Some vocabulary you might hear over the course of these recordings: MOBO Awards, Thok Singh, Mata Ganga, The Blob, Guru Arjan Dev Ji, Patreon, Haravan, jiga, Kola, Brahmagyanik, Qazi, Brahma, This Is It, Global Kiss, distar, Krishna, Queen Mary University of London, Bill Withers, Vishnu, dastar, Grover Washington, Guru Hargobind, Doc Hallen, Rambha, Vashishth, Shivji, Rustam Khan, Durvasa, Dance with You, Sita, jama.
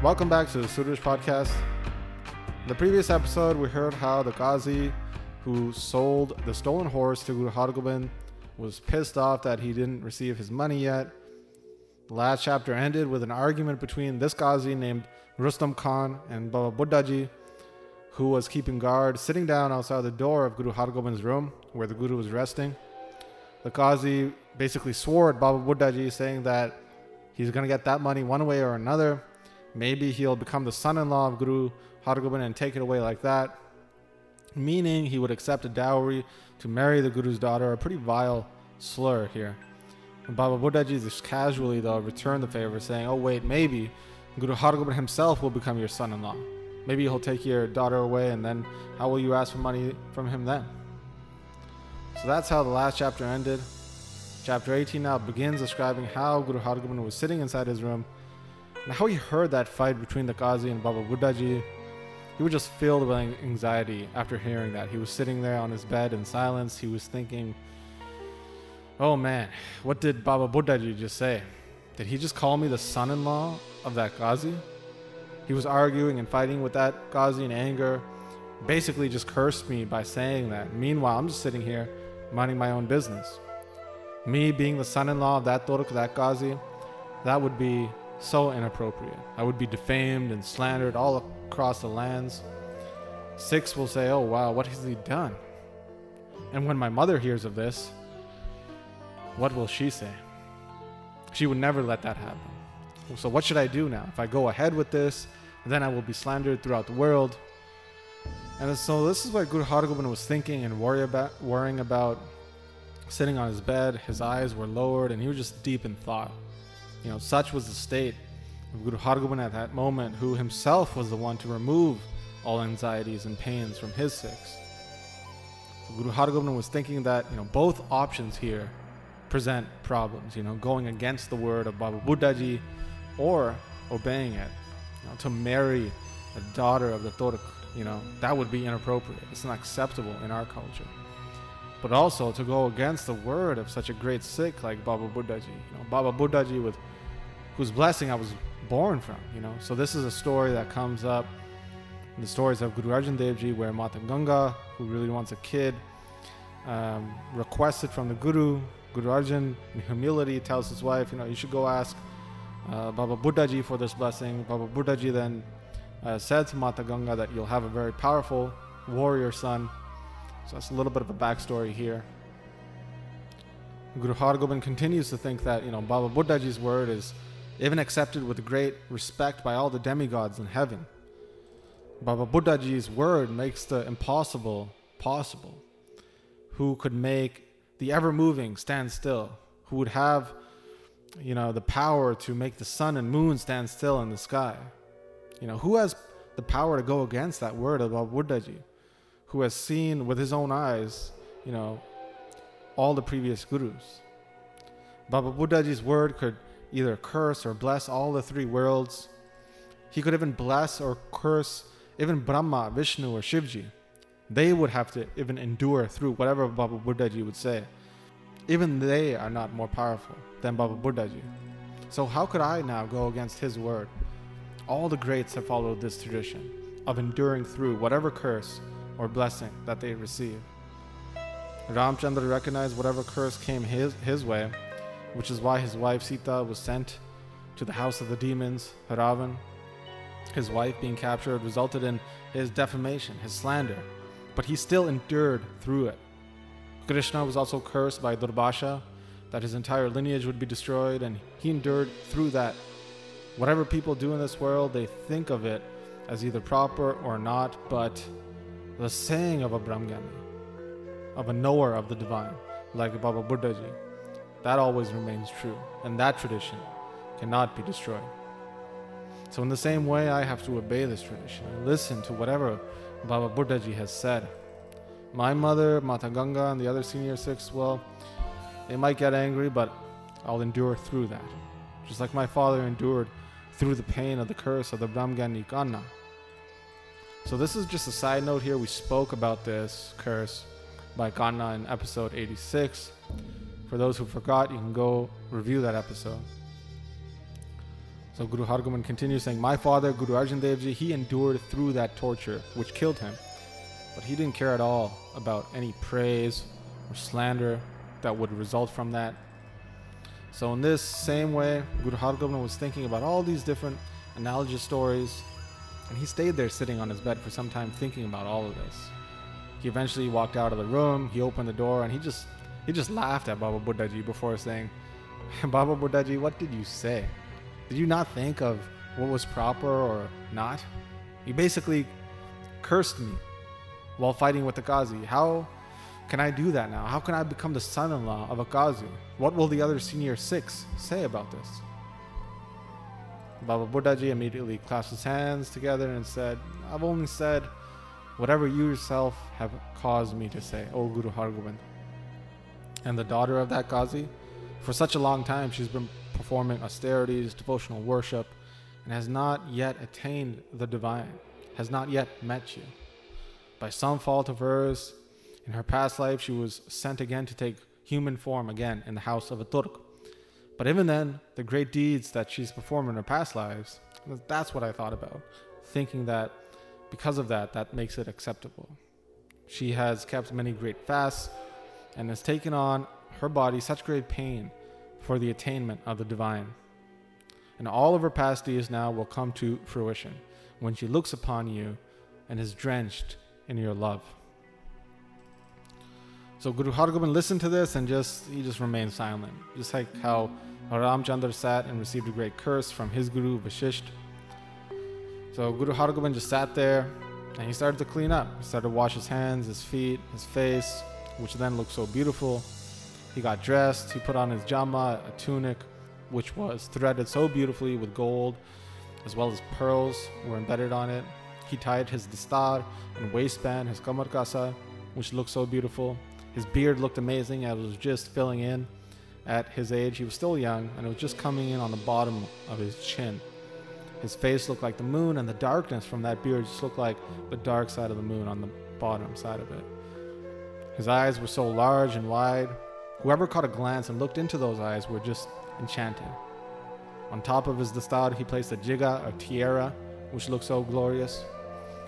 Welcome back to the Sudrush Podcast. In the previous episode, we heard how the Qazi who sold the stolen horse to Guru Hargobind was pissed off that he didn't receive his money yet. The last chapter ended with an argument between this Qazi named Rustam Khan and Baba Buddhaji, who was keeping guard, sitting down outside the door of Guru Hargobind's room where the Guru was resting. The Qazi basically swore at Baba Buddhaji, saying that he's going to get that money one way or another. Maybe he'll become the son-in-law of Guru Hargobind and take it away like that, meaning he would accept a dowry to marry the Guru's daughter, a pretty vile slur here. And Baba Buddhaji just casually, though, returned the favor, saying, oh wait, maybe Guru Hargobind himself will become your son-in-law. Maybe he'll take your daughter away, and then how will you ask for money from him then? So that's how the last chapter ended. Chapter 18 now begins describing how Guru Hargobind was sitting inside his room, and how he heard that fight between the Qazi and Baba Buddhaji. He was just filled with anxiety after hearing that. He was sitting there on his bed in silence. He was thinking, oh man, what did Baba Buddhaji just say? Did he just call me the son-in-law of that Qazi? He was arguing and fighting with that Qazi in anger, basically just cursed me by saying that. Meanwhile, I'm just sitting here minding my own business. Me being the son-in-law of that Thok, that Qazi, that would be so inappropriate. I would be defamed and slandered all across the lands. Six will say, oh wow, what has he done? And when my mother hears of this, what will she say? She would never let that happen. So what should I do now? If I go ahead with this, then I will be slandered throughout the world. And so this is what Guru Hargobind was thinking and worrying about, sitting on his bed. His eyes were lowered and he was just deep in thought. You know, such was the state of Guru Hargobind at that moment, who himself was the one to remove all anxieties and pains from his six. So Guru Hargobind was thinking that, you know, both options here present problems, you know, going against the word of Baba Buddhaji or obeying it. You know, to marry a daughter of the Thok, you know, that would be inappropriate. It's not acceptable in our culture. But also to go against the word of such a great Sikh like Baba Buddhaji. You know, Baba Buddhaji, with whose blessing I was born from, you know. So this is a story that comes up in the stories of Guru Arjan Dev Ji, where Mata Ganga, who really wants a kid, requested from the Guru. Guru Arjan, in humility, tells his wife, you know, you should go ask Baba Buddhaji for this blessing. Baba Buddhaji then said to Mata Ganga that you'll have a very powerful warrior son. So that's a little bit of a backstory here. Guru Hargobind continues to think that, you know, Baba Buddhaji's word is even accepted with great respect by all the demigods in heaven. Baba Buddhaji's word makes the impossible possible. Who could make the ever-moving stand still? Who would have, you know, the power to make the sun and moon stand still in the sky? You know, who has the power to go against that word of Baba Buddhaji, who has seen with his own eyes, you know, all the previous gurus? Baba Buddhaji's word could either curse or bless all the three worlds. He could even bless or curse even Brahma, Vishnu, or Shivji. They would have to even endure through whatever Baba Buddhaji would say. Even they are not more powerful than Baba Buddhaji. So how could I now go against his word? All the greats have followed this tradition of enduring through whatever curse or blessing that they receive. Ramchandra recognized whatever curse came his way, which is why his wife Sita was sent to the house of the demons, Haravan. His wife being captured resulted in his defamation, his slander, but he still endured through it. Krishna was also cursed by Durvasa, that his entire lineage would be destroyed, and he endured through that. Whatever people do in this world, they think of it as either proper or not, but the saying of a Brahmgyani, of a knower of the divine, like Baba Buddhaji, that always remains true, and that tradition cannot be destroyed. So in the same way, I have to obey this tradition and listen to whatever Baba Buddhaji has said. My mother, Mata Ganga, and the other senior Sikhs, well, they might get angry, but I'll endure through that, just like my father endured through the pain of the curse of the Brahmagyanik Anna. So this is just a side note here. We spoke about this curse by Kanna in episode 86. For those who forgot, you can go review that episode. So Guru Hargobind continues saying, my father, Guru Arjan Dev Ji, he endured through that torture, which killed him. But he didn't care at all about any praise or slander that would result from that. So in this same way, Guru Hargobind was thinking about all these different analogous stories, and he stayed there sitting on his bed for some time thinking about all of this. He eventually walked out of the room, he opened the door, and he just laughed at Baba Buddhaji before saying, Baba Buddhaji, what did you say? Did you not think of what was proper or not? You basically cursed me while fighting with the Qazi. How can I do that now? How can I become the son-in-law of a Qazi? What will the other senior six say about this? Baba Buddhaji immediately clasped his hands together and said, I've only said whatever you yourself have caused me to say, O Guru Hargobind. And the daughter of that Qazi, for such a long time, she's been performing austerities, devotional worship, and has not yet attained the divine, has not yet met you. By some fault of hers, in her past life, she was sent again to take human form again in the house of a Turk. But even then, the great deeds that she's performed in her past lives, that's what I thought about, thinking that because of that makes it acceptable. She has kept many great fasts and has taken on her body such great pain for the attainment of the divine. And all of her past deeds now will come to fruition when she looks upon you and is drenched in your love. So Guru Hargobind listened to this and he just remained silent. Just like how Ramchandra sat and received a great curse from his guru, Vashishth. So Guru Hargobind just sat there and he started to clean up. He started to wash his hands, his feet, his face, which then looked so beautiful. He got dressed, he put on his jama, a tunic, which was threaded so beautifully with gold, as well as pearls were embedded on it. He tied his distar and waistband, his kamar kasa, which looked so beautiful. His beard looked amazing as it was just filling in at his age. He was still young, and it was just coming in on the bottom of his chin. His face looked like the moon, and the darkness from that beard just looked like the dark side of the moon on the bottom side of it. His eyes were so large and wide. Whoever caught a glance and looked into those eyes were just enchanted. On top of his dastar, he placed a jiga, or tiara, which looked so glorious.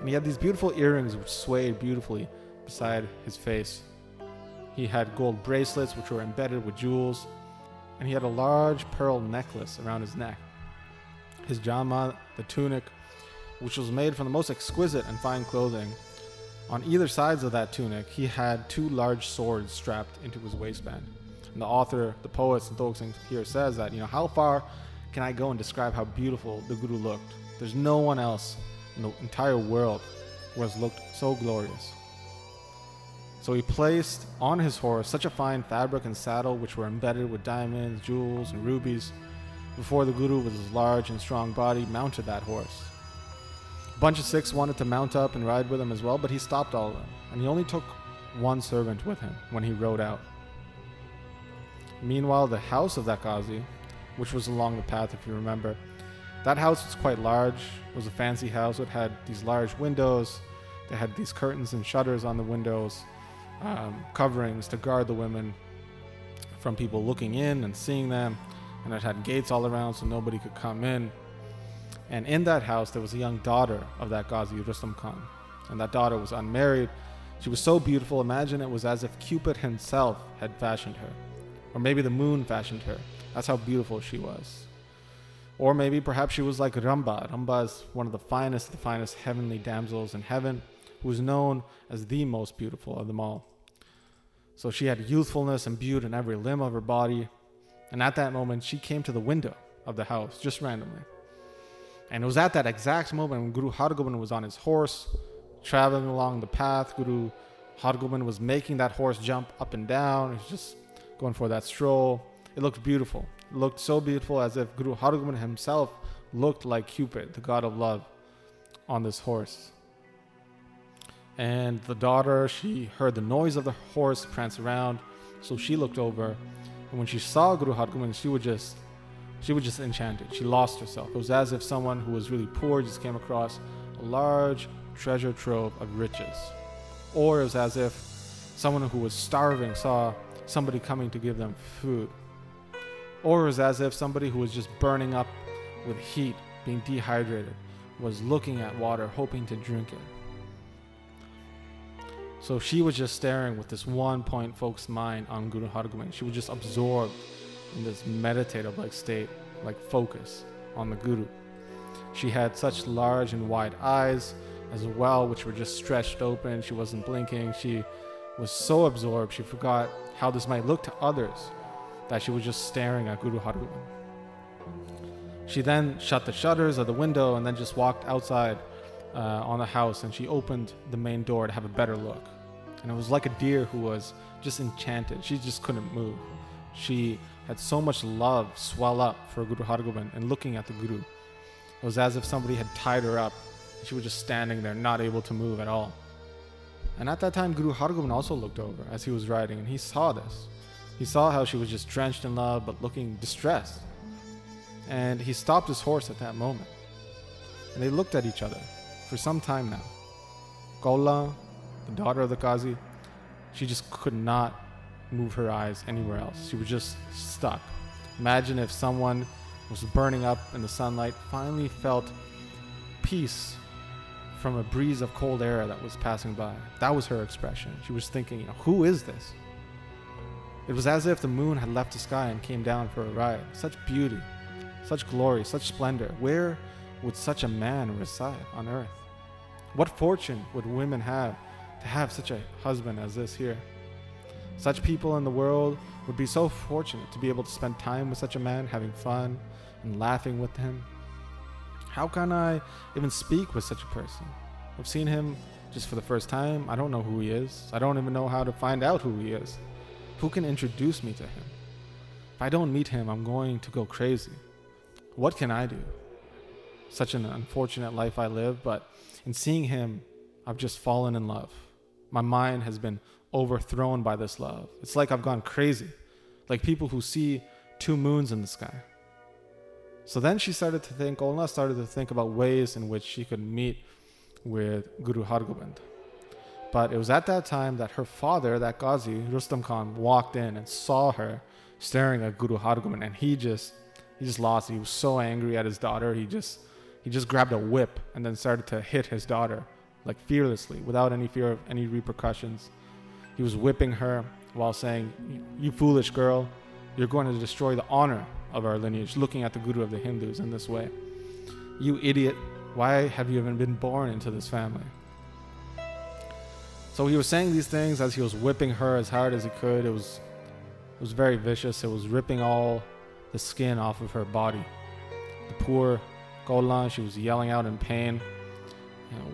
And he had these beautiful earrings which swayed beautifully beside his face. He had gold bracelets which were embedded with jewels, and he had a large pearl necklace around his neck. His jama, the tunic, which was made from the most exquisite and fine clothing. On either sides of that tunic, he had two large swords strapped into his waistband. And the author, the poet, Thok Singh here says that, how far can I go and describe how beautiful the Guru looked? There's no one else in the entire world who has looked so glorious. So he placed on his horse such a fine fabric and saddle which were embedded with diamonds, jewels, and rubies. Before the Guru, with his large and strong body, mounted that horse. A bunch of six wanted to mount up and ride with him as well, but he stopped all of them, and he only took one servant with him when he rode out. Meanwhile, the house of that Qazi, which was along the path, if you remember, that house was quite large. It was a fancy house. It had these large windows. They had these curtains and shutters on the windows. Coverings to guard the women from people looking in and seeing them, and it had gates all around so nobody could come in. And in that house there was a young daughter of that Qazi, Rustam Khan, and that daughter was unmarried. She was so beautiful, imagine it was as if Cupid himself had fashioned her, or maybe the moon fashioned her. That's how beautiful she was. Or maybe perhaps she was like Rambha. Rambha is one of the finest heavenly damsels in heaven, who was known as the most beautiful of them all. So she had youthfulness imbued in every limb of her body. And at that moment, she came to the window of the house, just randomly. And it was at that exact moment when Guru Hargobind was on his horse, traveling along the path. Guru Hargobind was making that horse jump up and down. He was just going for that stroll. It looked beautiful. It looked so beautiful as if Guru Hargobind himself looked like Cupid, the god of love, on this horse. And the daughter, she heard the noise of the horse prance around, so she looked over. And when she saw Guru Hargobind, she was just She was just enchanted. She lost herself. It was as if someone who was really poor just came across a large treasure trove of riches. Or it was as if someone who was starving saw somebody coming to give them food. Or it was as if somebody who was just burning up with heat, being dehydrated, was looking at water, hoping to drink it. So she was just staring with this one-point focused mind on Guru Hargobind. She was just absorbed in this meditative-like state, like focus on the Guru. She had such large and wide eyes as well, which were just stretched open. She wasn't blinking. She was so absorbed, she forgot how this might look to others, that she was just staring at Guru Hargobind. She then shut the shutters of the window and then just walked outside on the house, and she opened the main door to have a better look. And it was like a deer who was just enchanted. She just couldn't move. She had so much love swell up for Guru Hargobind and looking at the Guru. It was as if somebody had tied her up. She was just standing there, not able to move at all. And at that time, Guru Hargobind also looked over as he was riding, and he saw this. He saw how she was just drenched in love, but looking distressed. And he stopped his horse at that moment. And they looked at each other for some time now. Kola, the daughter of the Qazi, she just could not move her eyes anywhere else. She was just stuck. Imagine if someone was burning up in the sunlight, finally felt peace from a breeze of cold air that was passing by. That was her expression. She was thinking, who is this? It was as if the moon had left the sky and came down for a ride. Such beauty, such glory, such splendor. Where would such a man reside on earth? What fortune would women have to have such a husband as this here? Such people in the world would be so fortunate to be able to spend time with such a man, having fun and laughing with him. How can I even speak with such a person? I've seen him just for the first time. I don't know who he is. I don't even know how to find out who he is. Who can introduce me to him? If I don't meet him, I'm going to go crazy. What can I do? Such an unfortunate life I live, but in seeing him, I've just fallen in love. My mind has been overthrown by this love. It's like I've gone crazy, like people who see two moons in the sky. So then she started to think, Olna started to think about ways in which she could meet with Guru Hargobind. But it was at that time that her father, that Qazi, Rustam Khan, walked in and saw her staring at Guru Hargobind, and he just lost it. He was so angry at his daughter, he just grabbed a whip and then started to hit his daughter, like fearlessly, without any fear of any repercussions. He was whipping her while saying, "You foolish girl, you're going to destroy the honor of our lineage," looking at the Guru of the Hindus in this way. "You idiot, why have you even been born into this family?" So he was saying these things as he was whipping her as hard as he could. It was very vicious. It was ripping all the skin off of her body. The poor Kola, she was yelling out in pain,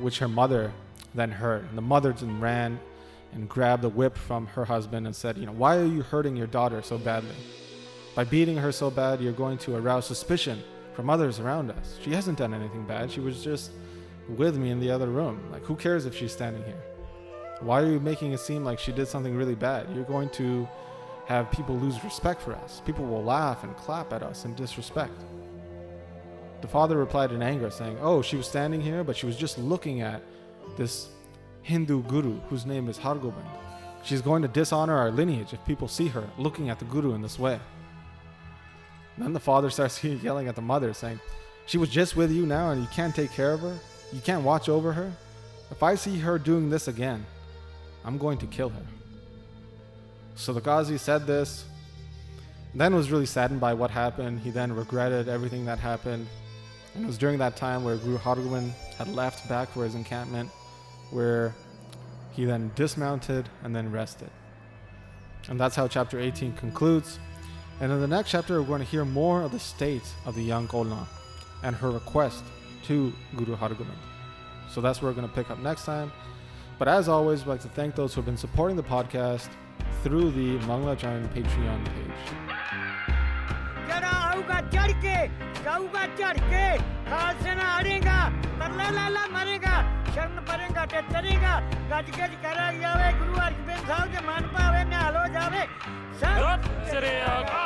which her mother then heard. And the mother then ran and grabbed the whip from her husband and said, "Why are you hurting your daughter so badly? By beating her so bad, you're going to arouse suspicion from others around us. She hasn't done anything bad. She was just with me in the other room. Like, who cares if she's standing here? Why are you making it seem like she did something really bad? You're going to have people lose respect for us. People will laugh and clap at us in disrespect." The father replied in anger, saying, "Oh, she was standing here, but she was just looking at this Hindu Guru whose name is Hargobind. She's going to dishonor our lineage if people see her looking at the Guru in this way." Then the father starts yelling at the mother, saying, "She was just with you now and you can't take care of her? You can't watch over her? If I see her doing this again, I'm going to kill her." So the Qazi said this, then was really saddened by what happened. He then regretted everything that happened. And it was during that time where Guru Hargobind had left back for his encampment, where he then dismounted and then rested. And that's how chapter 18 concludes. And in the next chapter, we're going to hear more of the state of the young Kola and her request to Guru Hargobind. So that's where we're going to pick up next time. But as always, I'd like to thank those who have been supporting the podcast through the Mangla Jain Patreon page. ਸ਼ਰਨ ਪਰੇਗਾ ਤੇ ਤਰੀਗਾ ਗੱਜ ਗੱਜ ਕਰਾ ਜਾਵੇ ਗੁਰੂ ਅਰਜਨ ਸਾਹਿਬ ਦੇ ਮਨ ਭਾਵੇ ਨਿਹਾਲ ਹੋ ਜਾਵੇ ਸਤਿ ਸ੍ਰੀ ਅਕਾਲ।